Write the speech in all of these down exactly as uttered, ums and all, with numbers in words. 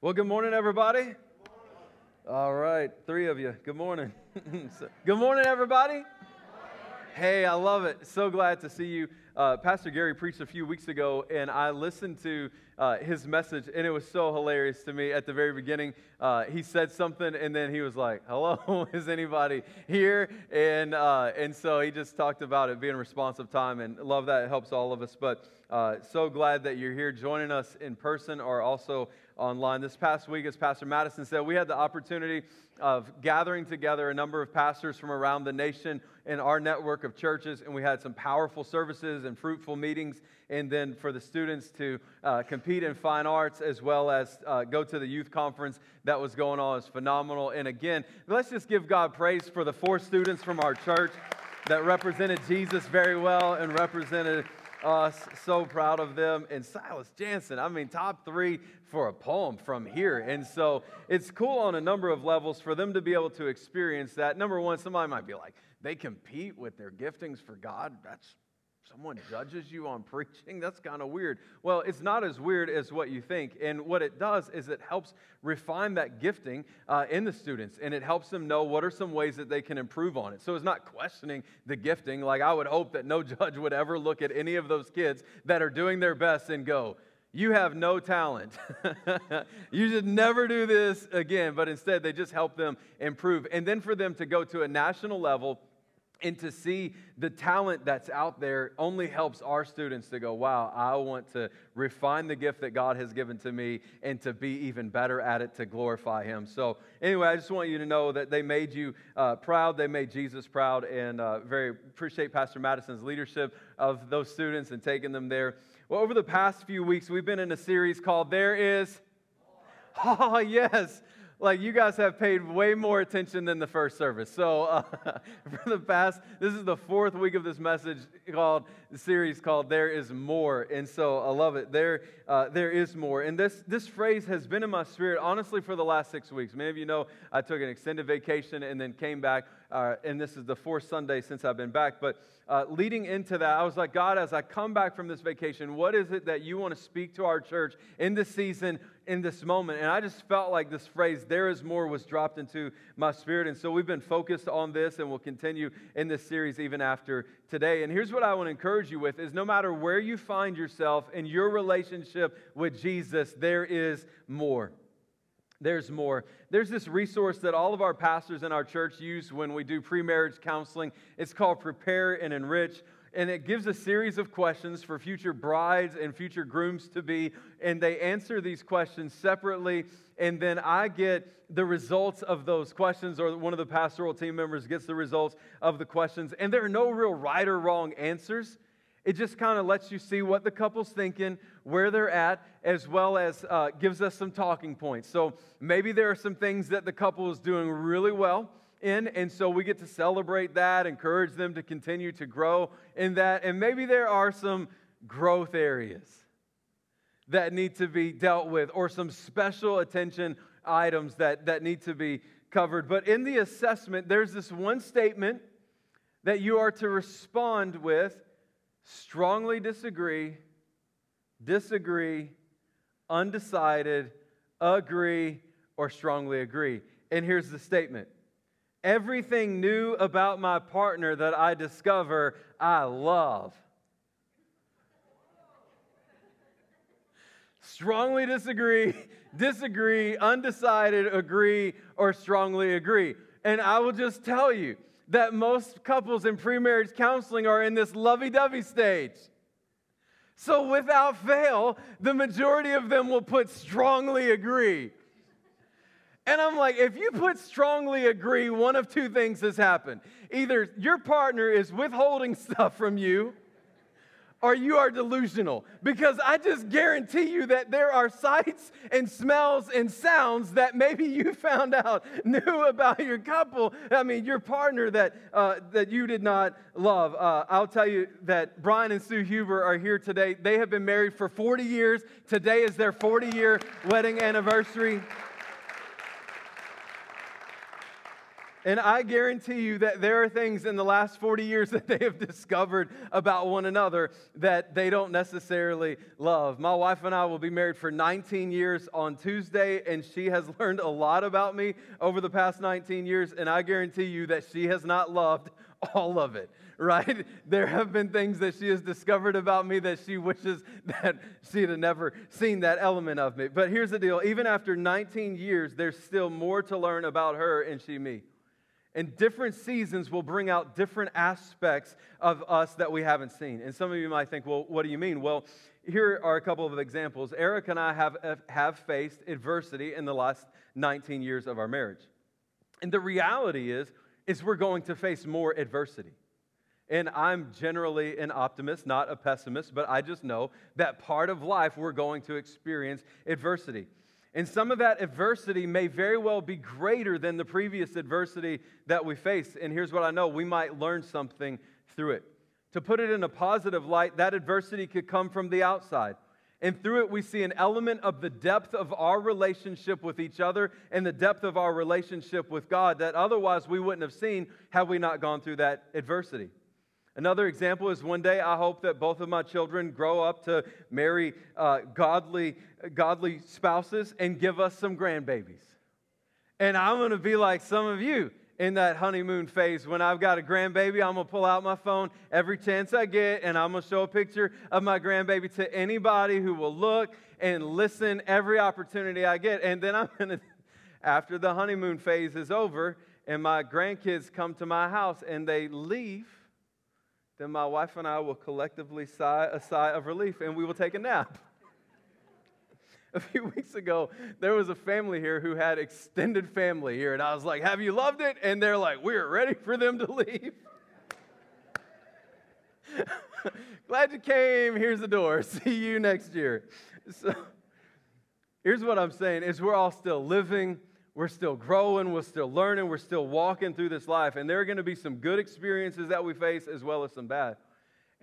Well, good morning, everybody. Good morning. All right, three of you. Good morning. so, good morning, everybody. Good morning. Hey, I love it. So glad to see you. Uh, Pastor Gary preached a few weeks ago, and I listened to uh, his message, and it was so hilarious to me. At the very beginning, uh, he said something, and then he was like, hello, is anybody here? And uh, and so he just talked about it being responsive time, and love that. It helps all of us. But uh, so glad that you're here joining us in person or also online. This past week, as Pastor Madison said, we had the opportunity of gathering together a number of pastors from around the nation in our network of churches, and we had some powerful services and fruitful meetings, and then for the students to uh, compete in fine arts as well as uh, go to the youth conference that was going on is phenomenal. And again, let's just give God praise for the four students from our church that represented Jesus very well and represented us. So proud of them. And Silas Jansen, I mean, top three for a poem from here. And so it's cool on a number of levels for them to be able to experience that. Number one, somebody might be like, they compete with their giftings for God? That's someone judges you on preaching? That's kind of weird. Well, it's not as weird as what you think. And what it does is it helps refine that gifting uh, in the students, and it helps them know what are some ways that they can improve on it. So it's not questioning the gifting. Like, I would hope that no judge would ever look at any of those kids that are doing their best and go, you have no talent. You should never do this again. But instead, they just help them improve. And then for them to go to a national level and to see the talent that's out there only helps our students to go, wow, I want to refine the gift that God has given to me and to be even better at it to glorify Him. So anyway, I just want you to know that they made you uh, proud. They made Jesus proud, and uh, very appreciate Pastor Madison's leadership of those students and taking them there. Well, over the past few weeks, we've been in a series called There Is... Oh, yes. Like, you guys have paid way more attention than the first service. So uh, for the past, this is the fourth week of this message called, the series called There Is More. And so I love it. There uh, there is more. And this, this phrase has been in my spirit, honestly, for the last six weeks. Many of you know I took an extended vacation and then came back. Uh, and this is the fourth Sunday since I've been back. But uh, leading into that, I was like, God, as I come back from this vacation, what is it that you want to speak to our church in this season, in this moment? And I just felt like this phrase, there is more, was dropped into my spirit. And so we've been focused on this, and we'll continue in this series even after today. And here's what I want to encourage you with is no matter where you find yourself in your relationship with Jesus, there is more. There's more. There's this resource that all of our pastors in our church use when we do pre-marriage counseling. It's called Prepare and Enrich, and it gives a series of questions for future brides and future grooms-to-be, and they answer these questions separately, and then I get the results of those questions, or one of the pastoral team members gets the results of the questions, and there are no real right or wrong answers. It just kind of lets you see what the couple's thinking, where they're at, as well as uh, gives us some talking points. So maybe there are some things that the couple is doing really well in, and so we get to celebrate that, encourage them to continue to grow in that. And maybe there are some growth areas that need to be dealt with, or some special attention items that, that need to be covered. But in the assessment, there's this one statement that you are to respond with: strongly disagree, disagree, undecided, agree, or strongly agree. And here's the statement: everything new about my partner that I discover, I love. Strongly disagree, disagree, undecided, agree, or strongly agree. And I will just tell you that most couples in pre-marriage counseling are in this lovey-dovey stage. So without fail, the majority of them will put strongly agree. And I'm like, if you put strongly agree, one of two things has happened. Either your partner is withholding stuff from you, or you are delusional, because I just guarantee you that there are sights and smells and sounds that maybe you found out new about your couple, I mean, your partner that uh, that you did not love. Uh, I'll tell you that Brian and Sue Huber are here today. They have been married for forty years. Today is their forty-year wedding anniversary. And I guarantee you that there are things in the last forty years that they have discovered about one another that they don't necessarily love. My wife and I will be married for nineteen years on Tuesday, and she has learned a lot about me over the past nineteen years, and I guarantee you that she has not loved all of it, right? There have been things that she has discovered about me that she wishes that she had never seen that element of me. But here's the deal. Even after nineteen years, there's still more to learn about her and she me. And different seasons will bring out different aspects of us that we haven't seen. And some of you might think, well, what do you mean? Well, here are a couple of examples. Eric and I have, have faced adversity in the last nineteen years of our marriage. And the reality is, is we're going to face more adversity. And I'm generally an optimist, not a pessimist, but I just know that part of life we're going to experience adversity. And some of that adversity may very well be greater than the previous adversity that we face. And here's what I know. We might learn something through it. To put it in a positive light, that adversity could come from the outside. And through it, we see an element of the depth of our relationship with each other and the depth of our relationship with God that otherwise we wouldn't have seen had we not gone through that adversity. Another example is one day I hope that both of my children grow up to marry uh, godly, godly spouses and give us some grandbabies. And I'm going to be like some of you in that honeymoon phase. When I've got a grandbaby, I'm going to pull out my phone every chance I get, and I'm going to show a picture of my grandbaby to anybody who will look and listen every opportunity I get. And then I'm going to, after the honeymoon phase is over and my grandkids come to my house and they leave, then my wife and I will collectively sigh a sigh of relief, and we will take a nap. A few weeks ago, there was a family here who had extended family here, and I was like, have you loved it? And they're like, we're ready for them to leave. Glad you came. Here's the door. See you next year. So here's what I'm saying is we're all still living. We're still growing, we're still learning, we're still walking through this life. And there are going to be some good experiences that we face as well as some bad.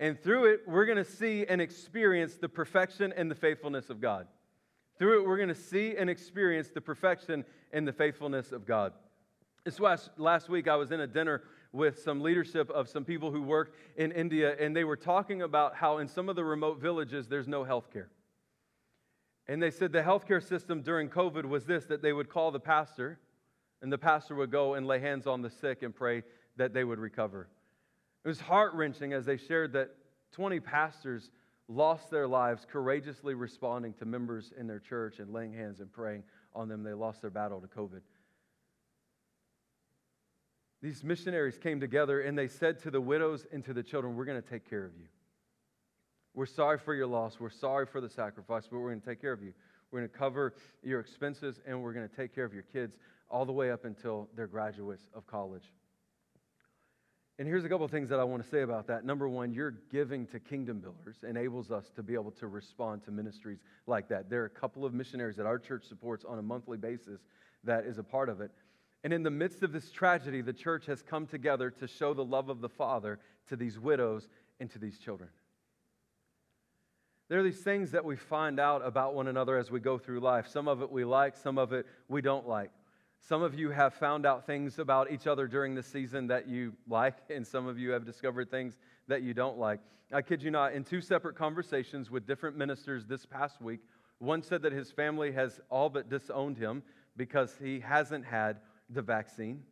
And through it, we're going to see and experience the perfection and the faithfulness of God. Through it, we're going to see and experience the perfection and the faithfulness of God. This last, last week, I was in a dinner with some leadership of some people who work in India, and they were talking about how in some of the remote villages, there's no health care. And they said the healthcare system during COVID was this, that they would call the pastor, and the pastor would go and lay hands on the sick and pray that they would recover. It was heart-wrenching as they shared that twenty pastors lost their lives courageously responding to members in their church and laying hands and praying on them. They lost their battle to COVID. These missionaries came together, and they said to the widows and to the children, we're going to take care of you. We're sorry for your loss. We're sorry for the sacrifice, but we're going to take care of you. We're going to cover your expenses, and we're going to take care of your kids all the way up until they're graduates of college. And here's a couple of things that I want to say about that. Number one, your giving to Kingdom Builders enables us to be able to respond to ministries like that. There are a couple of missionaries that our church supports on a monthly basis that is a part of it. And in the midst of this tragedy, the church has come together to show the love of the Father to these widows and to these children. There are these things that we find out about one another as we go through life. Some of it we like, some of it we don't like. Some of you have found out things about each other during the season that you like, and some of you have discovered things that you don't like. I kid you not, in two separate conversations with different ministers this past week, one said that his family has all but disowned him because he hasn't had the vaccine.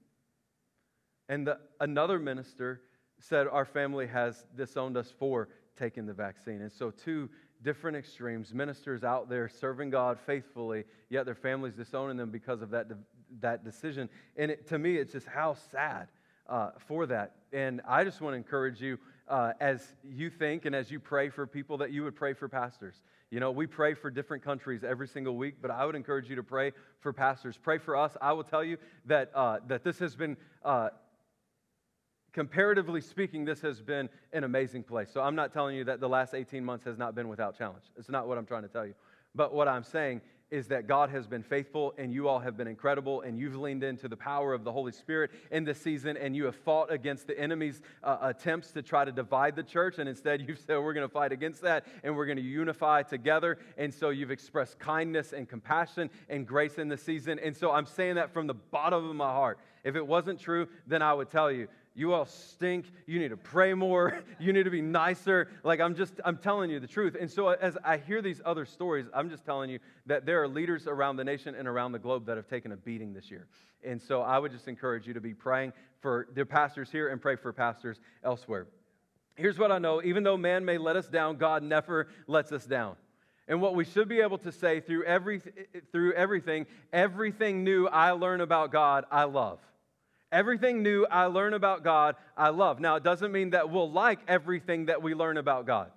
And the, another minister said our family has disowned us for taking the vaccine. And so two different extremes, ministers out there serving God faithfully, yet their families disowning them because of that, de- that decision. And it, to me, it's just how sad uh, for that. And I just want to encourage you uh, as you think and as you pray for people that you would pray for pastors. You know, we pray for different countries every single week, but I would encourage you to pray for pastors. Pray for us. I will tell you that, uh, that this has been... Uh, comparatively speaking, this has been an amazing place. So I'm not telling you that the last eighteen months has not been without challenge. It's not what I'm trying to tell you. But what I'm saying is that God has been faithful, and you all have been incredible, and you've leaned into the power of the Holy Spirit in this season, and you have fought against the enemy's uh, attempts to try to divide the church, and instead you've said, we're going to fight against that, and we're going to unify together, and so you've expressed kindness and compassion and grace in this season, and so I'm saying that from the bottom of my heart. If it wasn't true, then I would tell you, you all stink, you need to pray more, you need to be nicer. Like, I'm just, I'm telling you the truth. And so as I hear these other stories, I'm just telling you that there are leaders around the nation and around the globe that have taken a beating this year. And so I would just encourage you to be praying for their pastors here and pray for pastors elsewhere. Here's what I know. Even though man may let us down, God never lets us down. And what we should be able to say through every, through everything, everything new I learn about God, I love. Everything new I learn about God, I love. Now, it doesn't mean that we'll like everything that we learn about God,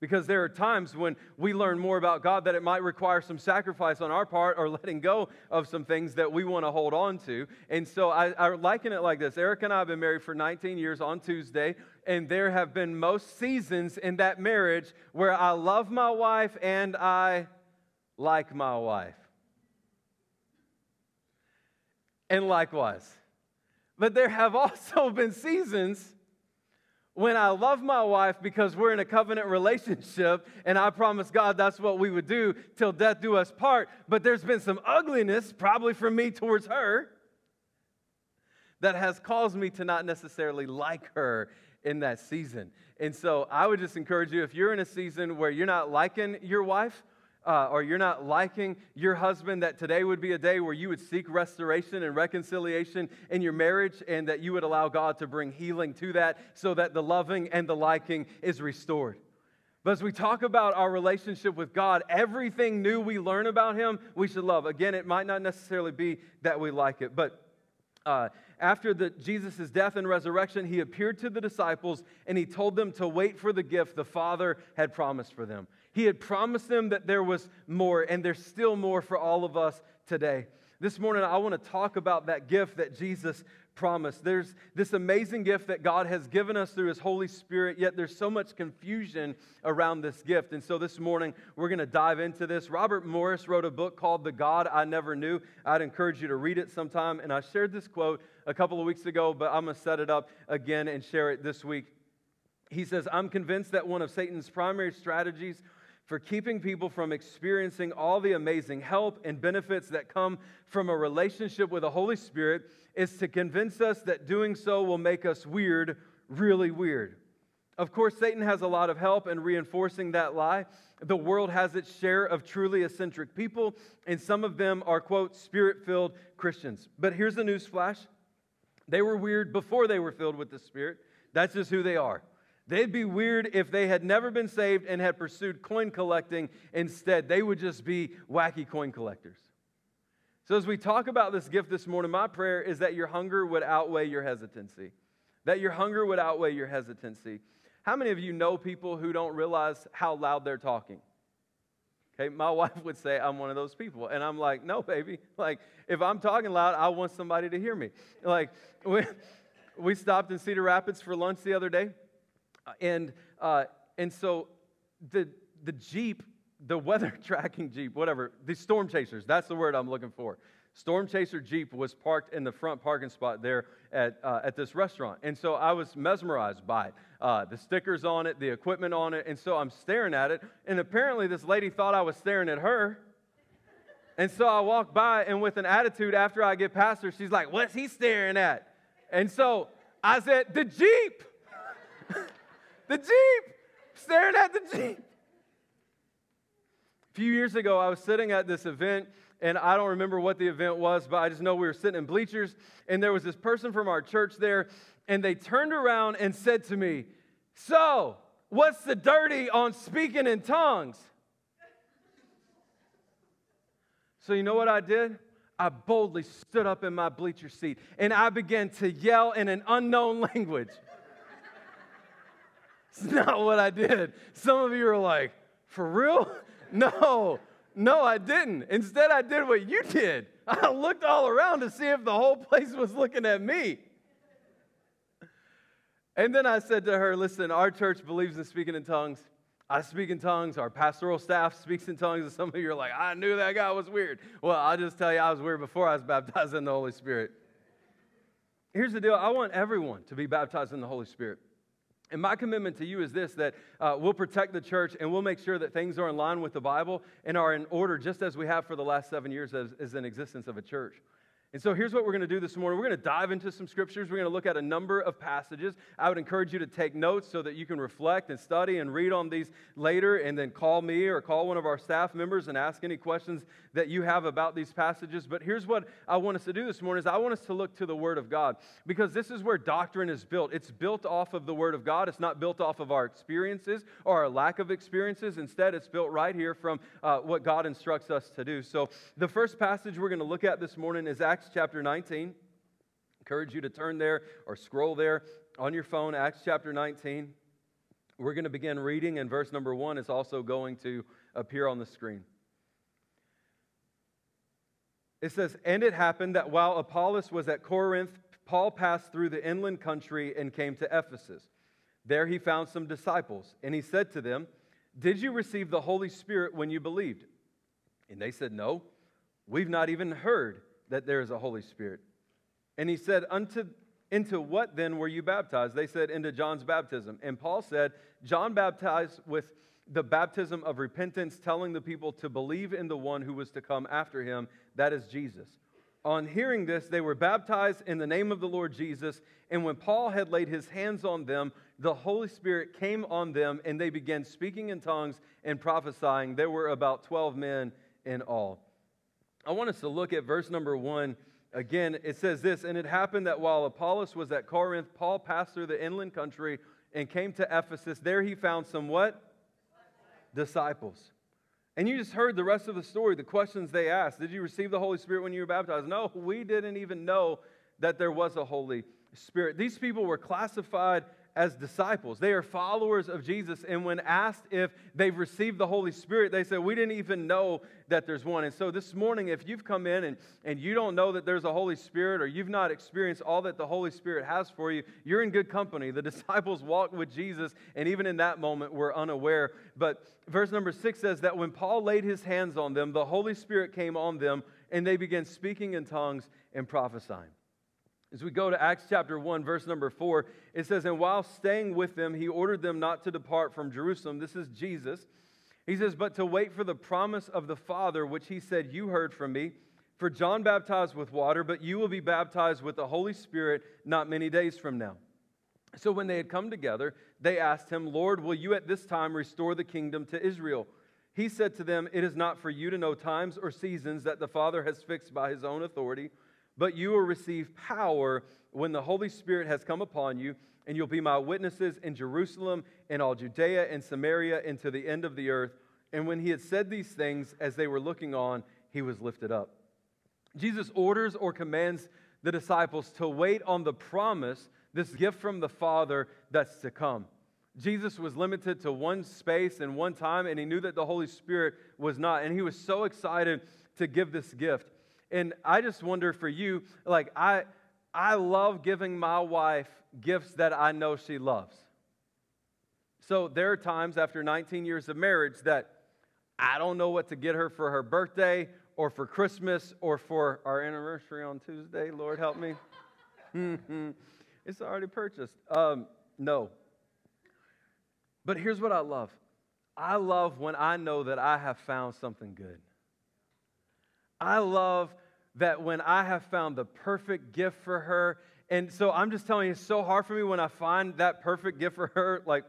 because there are times when we learn more about God that it might require some sacrifice on our part or letting go of some things that we want to hold on to. And so I, I liken it like this. Eric and I have been married for nineteen years on Tuesday, and there have been most seasons in that marriage where I love my wife and I like my wife. And likewise. But there have also been seasons when I love my wife because we're in a covenant relationship, and I promised God that's what we would do till death do us part. But there's been some ugliness, probably from me towards her, that has caused me to not necessarily like her in that season. And so I would just encourage you, if you're in a season where you're not liking your wife, Uh, or you're not liking your husband, that today would be a day where you would seek restoration and reconciliation in your marriage, and that you would allow God to bring healing to that so that the loving and the liking is restored. But as we talk about our relationship with God, everything new we learn about Him, we should love. Again, it might not necessarily be that we like it, but uh, after the, Jesus' death and resurrection, He appeared to the disciples, and He told them to wait for the gift the Father had promised for them. He had promised them that there was more, and there's still more for all of us today. This morning, I want to talk about that gift that Jesus promised. There's this amazing gift that God has given us through His Holy Spirit, yet there's so much confusion around this gift. And so this morning, we're going to dive into this. Robert Morris wrote a book called The God I Never Knew. I'd encourage you to read it sometime. And I shared this quote a couple of weeks ago, but I'm going to set it up again and share it this week. He says, "I'm convinced that one of Satan's primary strategies for keeping people from experiencing all the amazing help and benefits that come from a relationship with the Holy Spirit is to convince us that doing so will make us weird, really weird. Of course, Satan has a lot of help in reinforcing that lie. The world has its share of truly eccentric people, and some of them are, quote, spirit-filled Christians. But here's the newsflash. They were weird before they were filled with the Spirit. That's just who they are. They'd be weird if they had never been saved and had pursued coin collecting instead. They would just be wacky coin collectors." So as we talk about this gift this morning, my prayer is that your hunger would outweigh your hesitancy. That your hunger would outweigh your hesitancy. How many of you know people who don't realize how loud they're talking? Okay, my wife would say I'm one of those people, and I'm like, no, baby. Like, if I'm talking loud, I want somebody to hear me. Like, we, we stopped in Cedar Rapids for lunch the other day. And uh, and so the the Jeep, the weather tracking Jeep, whatever, the storm chasers, that's the word I'm looking for. Storm chaser Jeep was parked in the front parking spot there at uh, at this restaurant. And so I was mesmerized by it. Uh, the stickers on it, the equipment on it. And so I'm staring at it. And apparently this lady thought I was staring at her. And so I walked by, and with an attitude, after I get past her, she's like, "What's he staring at?" And so I said, "The Jeep." The Jeep! Staring at the Jeep! A few years ago, I was sitting at this event, and I don't remember what the event was, but I just know we were sitting in bleachers, and there was this person from our church there, and they turned around and said to me, "So, what's the dirty on speaking in tongues?" So you know what I did? I boldly stood up in my bleacher seat, and I began to yell in an unknown language. It's not what I did. Some of you are like, "For real?" No, no, I didn't. Instead, I did what you did. I looked all around to see if the whole place was looking at me. And then I said to her, listen, our church believes in speaking in tongues. I speak in tongues. Our pastoral staff speaks in tongues. And some of you are like, I knew that guy was weird. Well, I'll just tell you, I was weird before I was baptized in the Holy Spirit. Here's the deal. I want everyone to be baptized in the Holy Spirit. And my commitment to you is this, that uh, we'll protect the church and we'll make sure that things are in line with the Bible and are in order, just as we have for the last seven years as, as an existence of a church. And so here's what we're going to do this morning. We're going to dive into some scriptures. We're going to look at a number of passages. I would encourage you to take notes so that you can reflect and study and read on these later, and then call me or call one of our staff members and ask any questions that you have about these passages. But here's what I want us to do this morning is I want us to look to the Word of God, because this is where doctrine is built. It's built off of the Word of God. It's not built off of our experiences or our lack of experiences. Instead, it's built right here from uh, what God instructs us to do. So the first passage we're going to look at this morning is actually Acts chapter nineteen. Encourage you to turn there or scroll there on your phone, Acts chapter nineteen. We're going to begin reading, and verse number one is also going to appear on the screen. It says, "And it happened that while Apollos was at Corinth, Paul passed through the inland country and came to Ephesus. There he found some disciples, and he said to them, 'Did you receive the Holy Spirit when you believed?' And they said, 'No, we've not even heard that there is a Holy Spirit.' And he said, Unto, into what then were you baptized? They said, 'Into John's baptism.' And Paul said, 'John baptized with the baptism of repentance, telling the people to believe in the one who was to come after him, that is Jesus.' On hearing this, they were baptized in the name of the Lord Jesus. And when Paul had laid his hands on them, the Holy Spirit came on them, and they began speaking in tongues and prophesying. There were about twelve men in all." I want us to look at verse number one again. It says this, "And it happened that while Apollos was at Corinth, Paul passed through the inland country and came to Ephesus. There he found some" what? "Disciples." And you just heard the rest of the story, the questions they asked. Did you receive the Holy Spirit when you were baptized? No, we didn't even know that there was a Holy Spirit. These people were classified as disciples. They are followers of Jesus. And when asked if they've received the Holy Spirit, they said, "We didn't even know that there's one." And so this morning, if you've come in and, and you don't know that there's a Holy Spirit, or you've not experienced all that the Holy Spirit has for you, you're in good company. The disciples walked with Jesus, and even in that moment, we're unaware. But verse number six says that when Paul laid his hands on them, the Holy Spirit came on them, and they began speaking in tongues and prophesying. As we go to Acts chapter one, verse number four, it says, "And while staying with them, he ordered them not to depart from Jerusalem." This is Jesus. He says, "But to wait for the promise of the Father, which he said, 'You heard from me. For John baptized with water, but you will be baptized with the Holy Spirit not many days from now.' So when they had come together, they asked him, 'Lord, will you at this time restore the kingdom to Israel?' He said to them, 'It is not for you to know times or seasons that the Father has fixed by his own authority, but you will receive power when the Holy Spirit has come upon you, and you'll be my witnesses in Jerusalem and all Judea and Samaria and to the end of the earth.' And when he had said these things, as they were looking on, he was lifted up." Jesus orders or commands the disciples to wait on the promise, this gift from the Father that's to come. Jesus was limited to one space and one time, and he knew that the Holy Spirit was not. And he was so excited to give this gift. And I just wonder for you, like, I I love giving my wife gifts that I know she loves. So there are times after nineteen years of marriage that I don't know what to get her for her birthday or for Christmas or for our anniversary on Tuesday. Lord, help me. It's already purchased. Um, no. But here's what I love. I love when I know that I have found something good. I love that when I have found the perfect gift for her. And so I'm just telling you, it's so hard for me when I find that perfect gift for her, like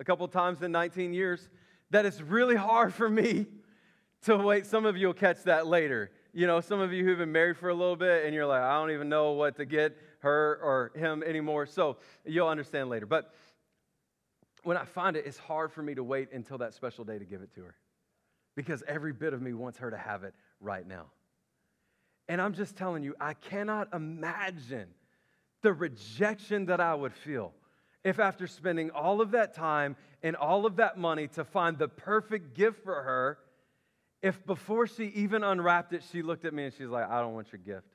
a couple times in nineteen years, that it's really hard for me to wait. Some of you will catch that later. You know, some of you who've been married for a little bit, and you're like, I don't even know what to get her or him anymore. So you'll understand later. But when I find it, it's hard for me to wait until that special day to give it to her, because every bit of me wants her to have it right now. And I'm just telling you, I cannot imagine the rejection that I would feel if, after spending all of that time and all of that money to find the perfect gift for her, if before she even unwrapped it, she looked at me and she's like, I don't want your gift.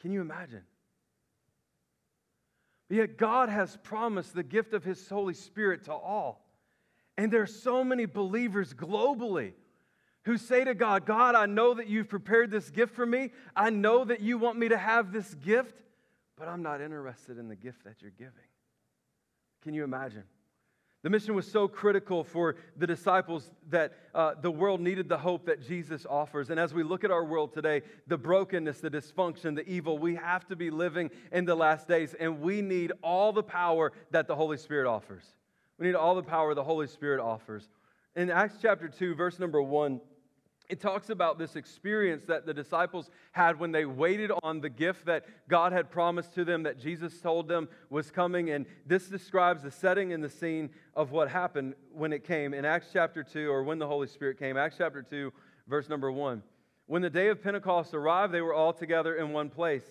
Can you imagine? But yet God has promised the gift of His Holy Spirit to all. And there are so many believers globally who say to God, God, I know that you've prepared this gift for me. I know that you want me to have this gift, but I'm not interested in the gift that you're giving. Can you imagine? The mission was so critical for the disciples that uh, the world needed the hope that Jesus offers. And as we look at our world today, the brokenness, the dysfunction, the evil, we have to be living in the last days, and we need all the power that the Holy Spirit offers. We need all the power the Holy Spirit offers. In Acts chapter two, verse number one, it talks about this experience that the disciples had when they waited on the gift that God had promised to them, that Jesus told them was coming. And this describes the setting and the scene of what happened when it came in Acts chapter two, or when the Holy Spirit came. Acts chapter two, verse number one. When the day of Pentecost arrived, they were all together in one place.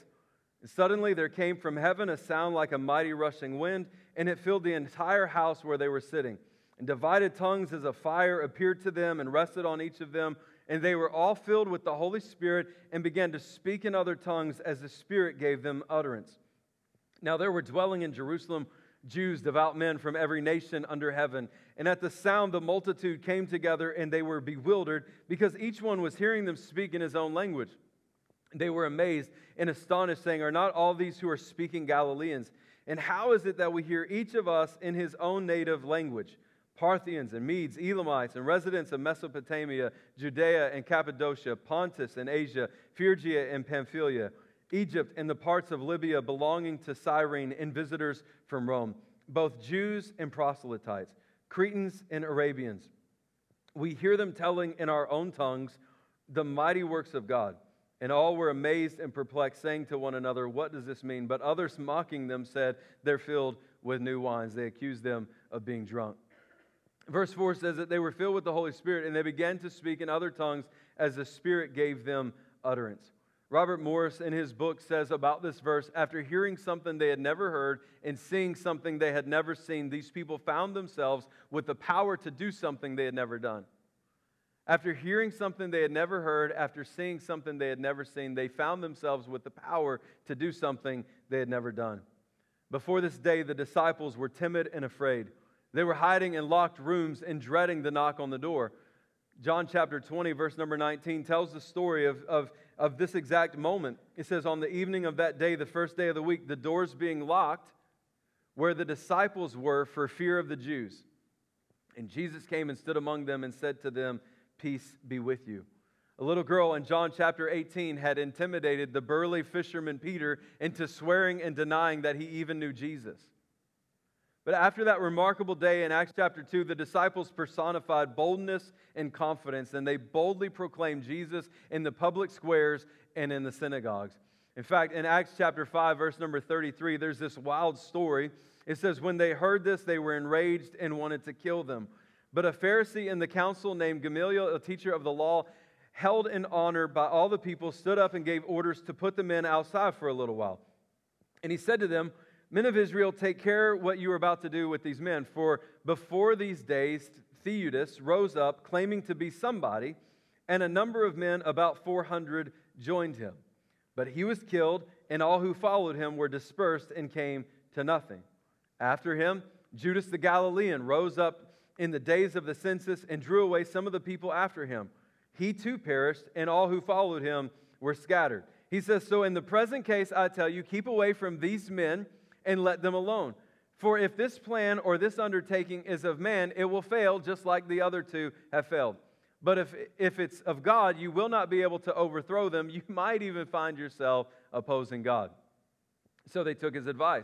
And suddenly there came from heaven a sound like a mighty rushing wind, and it filled the entire house where they were sitting. And divided tongues as a fire appeared to them and rested on each of them. And they were all filled with the Holy Spirit and began to speak in other tongues as the Spirit gave them utterance. Now there were dwelling in Jerusalem Jews, devout men from every nation under heaven. And at the sound the multitude came together, and they were bewildered, because each one was hearing them speak in his own language. They were amazed and astonished, saying, are not all these who are speaking Galileans? And how is it that we hear each of us in his own native language? Parthians and Medes, Elamites, and residents of Mesopotamia, Judea and Cappadocia, Pontus and Asia, Phrygia and Pamphylia, Egypt and the parts of Libya belonging to Cyrene, and visitors from Rome, both Jews and proselytes, Cretans and Arabians. We hear them telling in our own tongues the mighty works of God. And all were amazed and perplexed, saying to one another, what does this mean? But others, mocking them, said, they're filled with new wines. They accused them of being drunk. Verse four says that they were filled with the Holy Spirit, and they began to speak in other tongues as the Spirit gave them utterance. Robert Morris, in his book, says about this verse, after hearing something they had never heard and seeing something they had never seen, these people found themselves with the power to do something they had never done. After hearing something they had never heard, after seeing something they had never seen, they found themselves with the power to do something they had never done. Before this day, the disciples were timid and afraid. They were hiding in locked rooms and dreading the knock on the door. John chapter twenty, verse number nineteen, tells the story of, of, of this exact moment. It says, on the evening of that day, the first day of the week, the doors being locked where the disciples were for fear of the Jews. And Jesus came and stood among them and said to them, peace be with you. A little girl in John chapter eighteen had intimidated the burly fisherman Peter into swearing and denying that he even knew Jesus. But after that remarkable day in Acts chapter two, the disciples personified boldness and confidence, and they boldly proclaimed Jesus in the public squares and in the synagogues. In fact, in Acts chapter five, verse number thirty-three, there's this wild story. It says, when they heard this, they were enraged and wanted to kill them. But a Pharisee in the council named Gamaliel, a teacher of the law, held in honor by all the people, stood up and gave orders to put the men outside for a little while. And he said to them, men of Israel, take care what you are about to do with these men. For before these days, Theudas rose up, claiming to be somebody, and a number of men, about four hundred, joined him. But he was killed, and all who followed him were dispersed and came to nothing. After him, Judas the Galilean rose up in the days of the census and drew away some of the people after him. He too perished, and all who followed him were scattered. He says, so in the present case, I tell you, keep away from these men, and let them alone. For if this plan or this undertaking is of man, it will fail just like the other two have failed. But if, if it's of God, you will not be able to overthrow them. You might even find yourself opposing God. So they took his advice.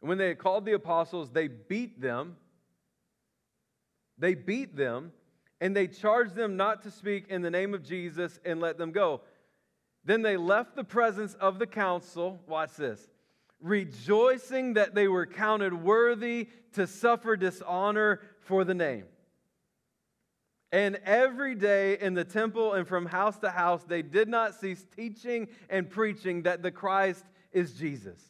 And when they had called the apostles, they beat them. They beat them, and they charged them not to speak in the name of Jesus and let them go. Then they left the presence of the council. Watch this. Rejoicing that they were counted worthy to suffer dishonor for the name. And every day in the temple and from house to house, they did not cease teaching and preaching that the Christ is Jesus.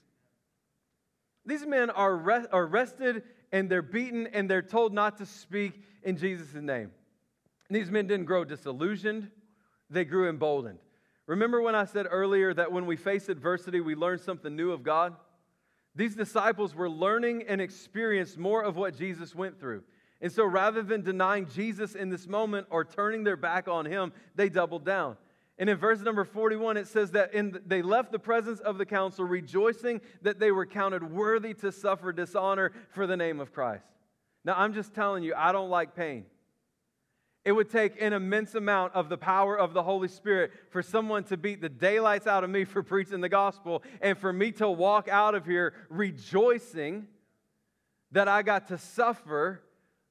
These men are arrested and they're beaten and they're told not to speak in Jesus' name. And these men didn't grow disillusioned, they grew emboldened. Remember when I said earlier that when we face adversity, we learn something new of God? These disciples were learning and experienced more of what Jesus went through. And so rather than denying Jesus in this moment or turning their back on him, they doubled down. And in verse number forty-one, it says that in, they left the presence of the council rejoicing that they were counted worthy to suffer dishonor for the name of Christ. Now, I'm just telling you, I don't like pain. It would take an immense amount of the power of the Holy Spirit for someone to beat the daylights out of me for preaching the gospel and for me to walk out of here rejoicing that I got to suffer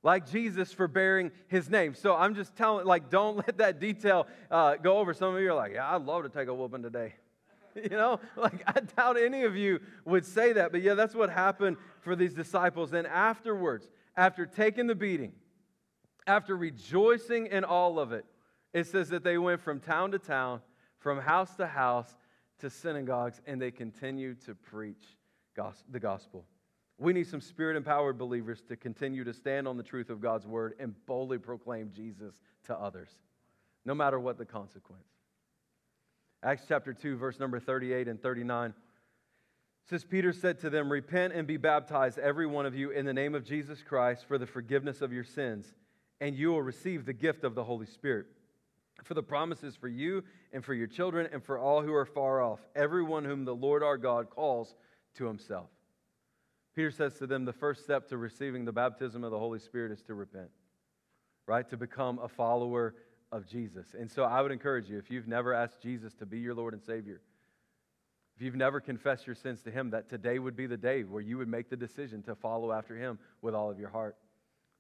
like Jesus for bearing his name. So I'm just telling, like, don't let that detail uh, go over. Some of you are like, yeah, I'd love to take a whooping today. You know, like, I doubt any of you would say that. But yeah, that's what happened for these disciples. And afterwards, after taking the beating, after rejoicing in all of it, it says that they went from town to town, from house to house, to synagogues, and they continued to preach the gospel. We need some Spirit-empowered believers to continue to stand on the truth of God's word and boldly proclaim Jesus to others, no matter what the consequence. Acts chapter two, verse number thirty-eight and thirty-nine. Says, Peter said to them, repent and be baptized, every one of you, in the name of Jesus Christ for the forgiveness of your sins, and you will receive the gift of the Holy Spirit. For the promise is for you and for your children and for all who are far off, everyone whom the Lord our God calls to himself. Peter says to them, the first step to receiving the baptism of the Holy Spirit is to repent, right? To become a follower of Jesus. And so I would encourage you, if you've never asked Jesus to be your Lord and Savior, if you've never confessed your sins to him, that today would be the day where you would make the decision to follow after him with all of your heart.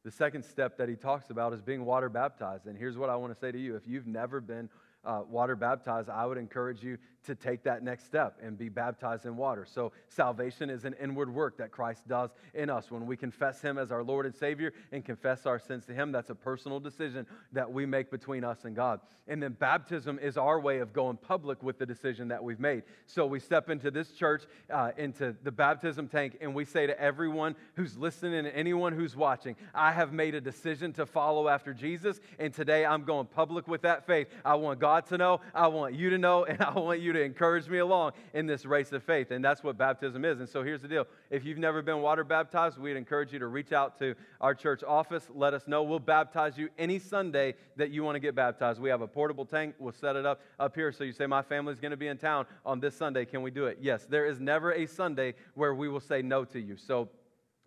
The second step that he talks about is being water baptized. And here's what I want to say to you. If you've never been uh, water baptized, I would encourage you to take that next step and be baptized in water. So salvation is an inward work that Christ does in us. When we confess him as our Lord and Savior and confess our sins to him, that's a personal decision that we make between us and God. And then baptism is our way of going public with the decision that we've made. So we step into this church, uh, into the baptism tank, and we say to everyone who's listening and anyone who's watching, I have made a decision to follow after Jesus, and today I'm going public with that faith. I want God to know, I want you to know, and I want you to encourage me along in this race of faith. And that's what baptism is. And so here's the deal. If you've never been water baptized, we'd encourage you to reach out to our church office. Let us know. We'll baptize you any Sunday that you want to get baptized. We have a portable tank. We'll set it up up here. So you say, my family's going to be in town on this Sunday. Can we do it? Yes. There is never a Sunday where we will say no to you. So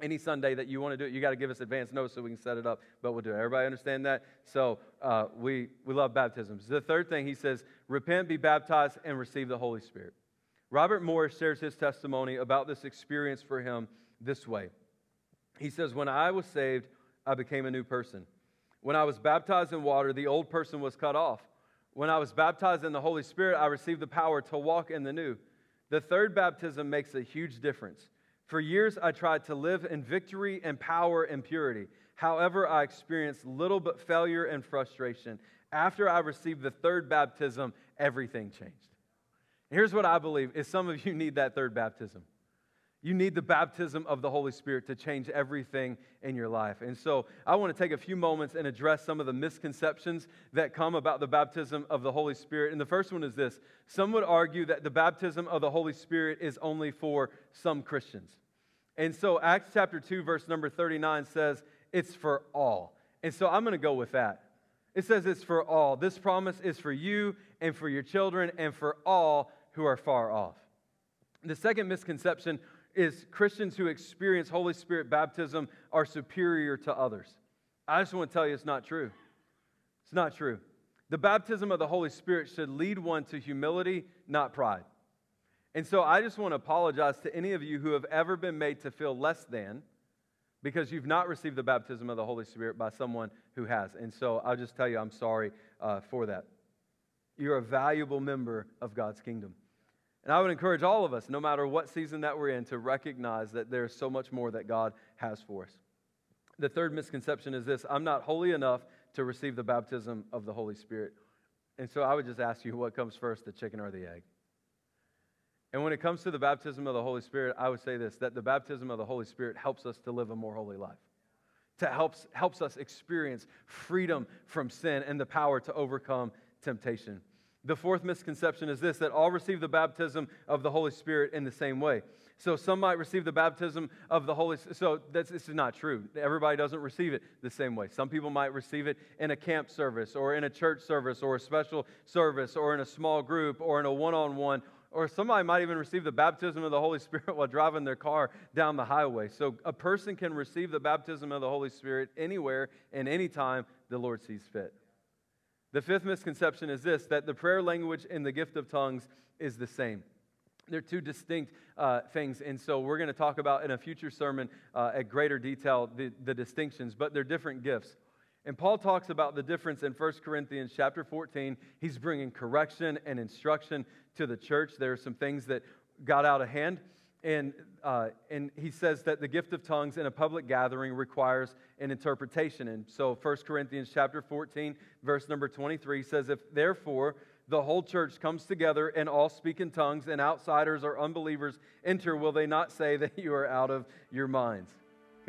any Sunday that you want to do it, you got to give us advance notice so we can set it up, but we'll do it. Everybody understand that? So uh, we, we love baptisms. The third thing, he says, repent, be baptized, and receive the Holy Spirit. Robert Morris shares his testimony about this experience for him this way. He says, when I was saved, I became a new person. When I was baptized in water, the old person was cut off. When I was baptized in the Holy Spirit, I received the power to walk in the new. The third baptism makes a huge difference. For years, I tried to live in victory and power and purity. However, I experienced little but failure and frustration. After I received the third baptism, everything changed. Here's what I believe is some of you need that third baptism. You need the baptism of the Holy Spirit to change everything in your life. And so I want to take a few moments and address some of the misconceptions that come about the baptism of the Holy Spirit. And the first one is this. Some would argue that the baptism of the Holy Spirit is only for some Christians. And so Acts chapter two, verse number thirty-nine says it's for all. And so I'm going to go with that. It says it's for all. This promise is for you and for your children and for all who are far off. The second misconception is Christians who experience Holy Spirit baptism are superior to others. I just want to tell you it's not true. It's not true. The baptism of the Holy Spirit should lead one to humility, not pride. And so I just want to apologize to any of you who have ever been made to feel less than because you've not received the baptism of the Holy Spirit by someone who has. And so I'll just tell you I'm sorry uh, for that. You're a valuable member of God's kingdom. And I would encourage all of us, no matter what season that we're in, to recognize that there's so much more that God has for us. The third misconception is this: I'm not holy enough to receive the baptism of the Holy Spirit. And so I would just ask you, what comes first, the chicken or the egg? And when it comes to the baptism of the Holy Spirit, I would say this, that the baptism of the Holy Spirit helps us to live a more holy life. To helps, helps us experience freedom from sin and the power to overcome temptation. The fourth misconception is this, that all receive the baptism of the Holy Spirit in the same way. So some might receive the baptism of the Holy Spirit. So that's, this is not true. Everybody doesn't receive it the same way. Some people might receive it in a camp service or in a church service or a special service or in a small group or in a one-on-one. Or somebody might even receive the baptism of the Holy Spirit while driving their car down the highway. So a person can receive the baptism of the Holy Spirit anywhere and anytime the Lord sees fit. The fifth misconception is this, that the prayer language and the gift of tongues is the same. They're two distinct uh, things, and so we're going to talk about in a future sermon uh, at greater detail the, the distinctions, but they're different gifts. And Paul talks about the difference in First Corinthians chapter fourteen. He's bringing correction and instruction to the church. There are some things that got out of hand. And, uh, and he says that the gift of tongues in a public gathering requires an interpretation. And so First Corinthians chapter fourteen, verse number twenty-three says, if therefore the whole church comes together and all speak in tongues and outsiders or unbelievers enter, will they not say that you are out of your minds?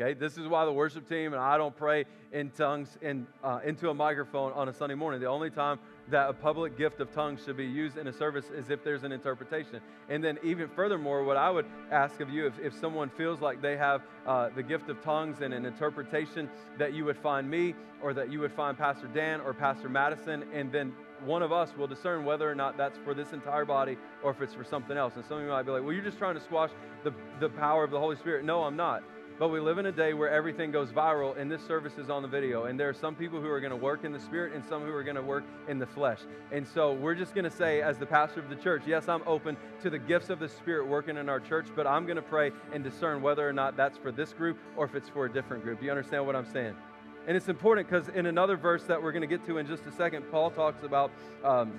Okay, this is why the worship team and I don't pray in tongues in, uh, into a microphone on a Sunday morning. The only time that a public gift of tongues should be used in a service is if there's an interpretation. And then even furthermore, what I would ask of you, if, if someone feels like they have uh, the gift of tongues and an interpretation, that you would find me or that you would find Pastor Dan or Pastor Madison, and then one of us will discern whether or not that's for this entire body or if it's for something else. And some of you might be like, well, you're just trying to squash the, the power of the Holy Spirit. No, I'm not. But we live in a day where everything goes viral, and this service is on the video. And there are some people who are going to work in the spirit and some who are going to work in the flesh. And so we're just going to say, as the pastor of the church, yes, I'm open to the gifts of the Spirit working in our church, but I'm going to pray and discern whether or not that's for this group or if it's for a different group. Do you understand what I'm saying? And it's important because in another verse that we're going to get to in just a second, Paul talks about um,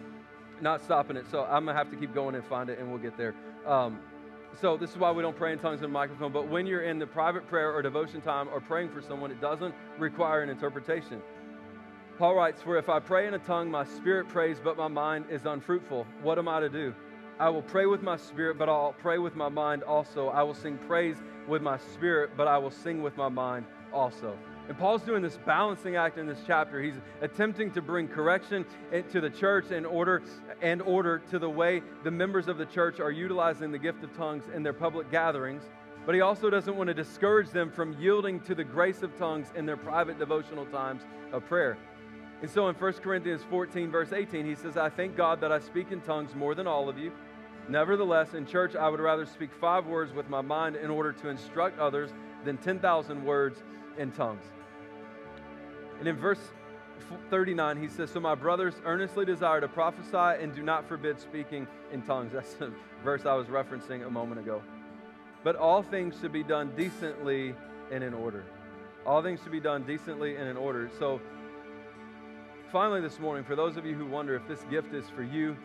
not stopping it. So I'm going to have to keep going and find it, and we'll get there. Um, So this is why we don't pray in tongues in a microphone. But when you're in the private prayer or devotion time or praying for someone, it doesn't require an interpretation. Paul writes, for if I pray in a tongue, my spirit prays, but my mind is unfruitful. What am I to do? I will pray with my spirit, but I'll pray with my mind also. I will sing praise with my spirit, but I will sing with my mind also. And Paul's doing this balancing act in this chapter. He's attempting to bring correction to the church and order and order to the way the members of the church are utilizing the gift of tongues in their public gatherings. But he also doesn't want to discourage them from yielding to the grace of tongues in their private devotional times of prayer. And so in First Corinthians fourteen, verse eighteen, he says, I thank God that I speak in tongues more than all of you. Nevertheless, in church, I would rather speak five words with my mind in order to instruct others than ten thousand words in tongues. And in verse thirty-nine, he says, so my brothers earnestly desire to prophesy and do not forbid speaking in tongues. That's the verse I was referencing a moment ago. But all things should be done decently and in order. All things should be done decently and in order. So finally this morning, for those of you who wonder if this gift is for you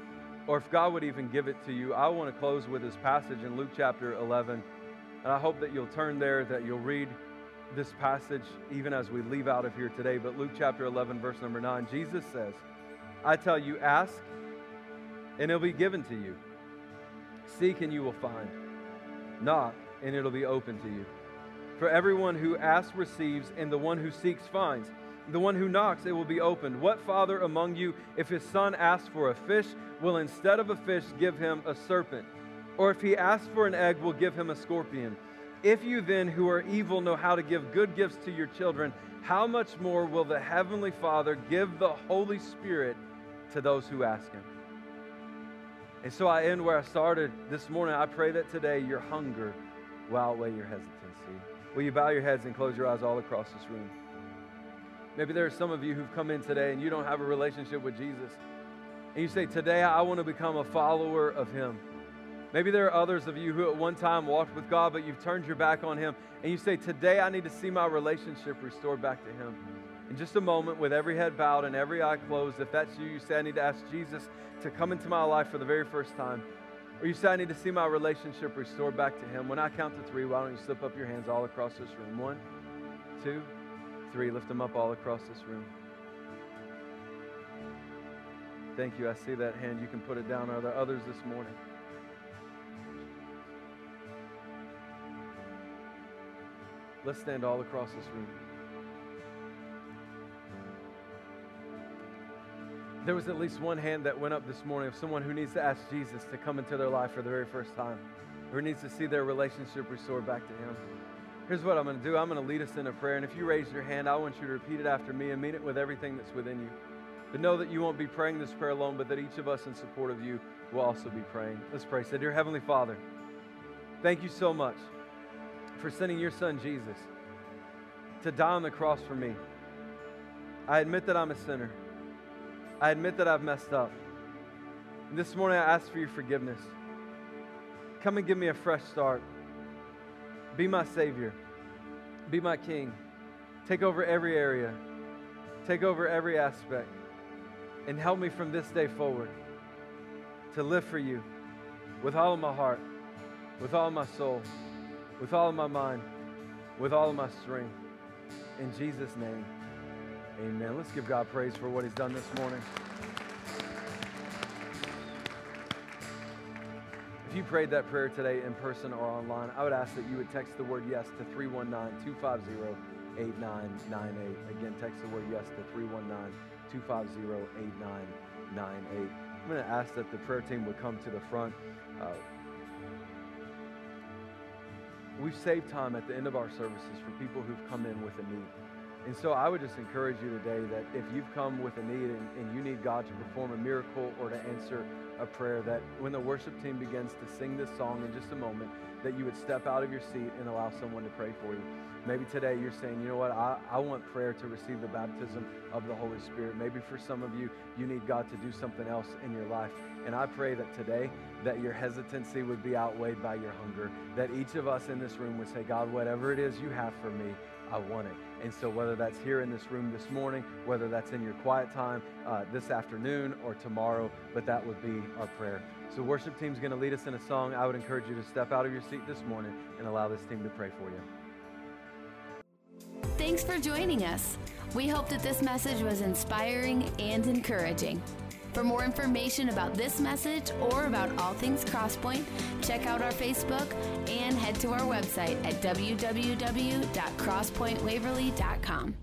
or if God would even give it to you, I want to close with this passage in Luke chapter eleven. And I hope that you'll turn there, that you'll read this passage even as we leave out of here today. But Luke chapter eleven, verse number nine, Jesus says, I tell you, ask, and it'll be given to you. Seek, and you will find. Knock, and it'll be open to you. For everyone who asks receives, and the one who seeks finds. The one who knocks, it will be opened. What father among you, if his son asks for a fish, will instead of a fish give him a serpent? Or if he asks for an egg, will give him a scorpion? If you then, who are evil, know how to give good gifts to your children, how much more will the Heavenly Father give the Holy Spirit to those who ask Him? And so I end where I started this morning. I pray that today your hunger will outweigh your hesitancy. Will you bow your heads and close your eyes all across this room? Maybe there are some of you who've come in today and you don't have a relationship with Jesus. And you say, today I want to become a follower of Him. Maybe there are others of you who at one time walked with God, but you've turned your back on Him, and you say, today I need to see my relationship restored back to Him. In just a moment, with every head bowed and every eye closed, if that's you, you say, I need to ask Jesus to come into my life for the very first time. Or you say, I need to see my relationship restored back to Him. When I count to three, why don't you slip up your hands all across this room? One, two, three. Lift them up all across this room. Thank you. I see that hand. You can put it down. Are there others this morning? Let's stand all across this room. There was at least one hand that went up this morning of someone who needs to ask Jesus to come into their life for the very first time. who needs to see their relationship restored back to Him. Here's what I'm going to do. I'm going to lead us in a prayer. And if you raise your hand, I want you to repeat it after me and mean it with everything that's within you. But know that you won't be praying this prayer alone, but that each of us in support of you will also be praying. Let's pray. Say, dear Heavenly Father, thank you so much for sending your Son, Jesus, to die on the cross for me. I admit that I'm a sinner. I admit that I've messed up. And this morning I ask for your forgiveness. Come and give me a fresh start. Be my Savior. Be my King. Take over every area. Take over every aspect. And help me from this day forward to live for you with all of my heart, with all of my soul, with all of my mind, with all of my strength. In Jesus' name, amen. Let's give God praise for what He's done this morning. If you prayed that prayer today in person or online, I would ask that you would text the word yes to three one nine, two five zero, eight nine nine eight. Again, text the word yes to three one nine, two five zero, eight nine nine eight. I'm going to ask that the prayer team would come to the front. Uh, We've saved time at the end of our services for people who've come in with a need. And so I would just encourage you today that if you've come with a need and, and you need God to perform a miracle or to answer a prayer, that when the worship team begins to sing this song in just a moment, that you would step out of your seat and allow someone to pray for you. Maybe today you're saying, you know what, I, I want prayer to receive the baptism of the Holy Spirit. Maybe for some of you, you need God to do something else in your life. And I pray that today that your hesitancy would be outweighed by your hunger, that each of us in this room would say, God, whatever it is you have for me, I want it. And so whether that's here in this room this morning, whether that's in your quiet time uh, this afternoon or tomorrow, but that would be our prayer. So worship team's going to lead us in a song. I would encourage you to step out of your seat this morning and allow this team to pray for you. Thanks for joining us. We hope that this message was inspiring and encouraging. For more information about this message or about all things Crosspoint, check out our Facebook and head to our website at w w w dot crosspoint waverly dot com.